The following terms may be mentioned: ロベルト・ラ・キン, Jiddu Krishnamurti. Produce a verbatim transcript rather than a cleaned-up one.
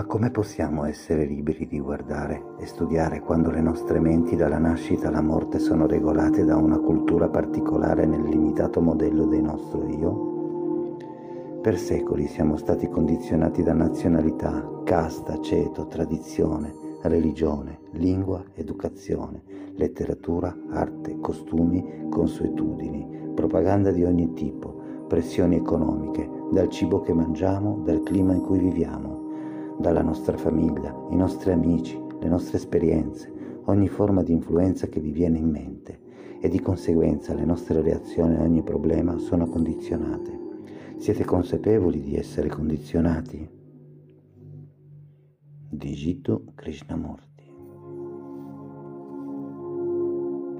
Ma come possiamo essere liberi di guardare e studiare quando le nostre menti dalla nascita alla morte sono regolate da una cultura particolare nel limitato modello del nostro io? Per secoli siamo stati condizionati da nazionalità, casta, ceto, tradizione, religione, lingua, educazione, letteratura, arte, costumi, consuetudini, propaganda di ogni tipo, pressioni economiche, dal cibo che mangiamo, dal clima in cui viviamo, dalla nostra famiglia, i nostri amici, le nostre esperienze, ogni forma di influenza che vi viene in mente, e di conseguenza le nostre reazioni a ogni problema sono condizionate. Siete consapevoli di essere condizionati? Jiddu Krishnamurti.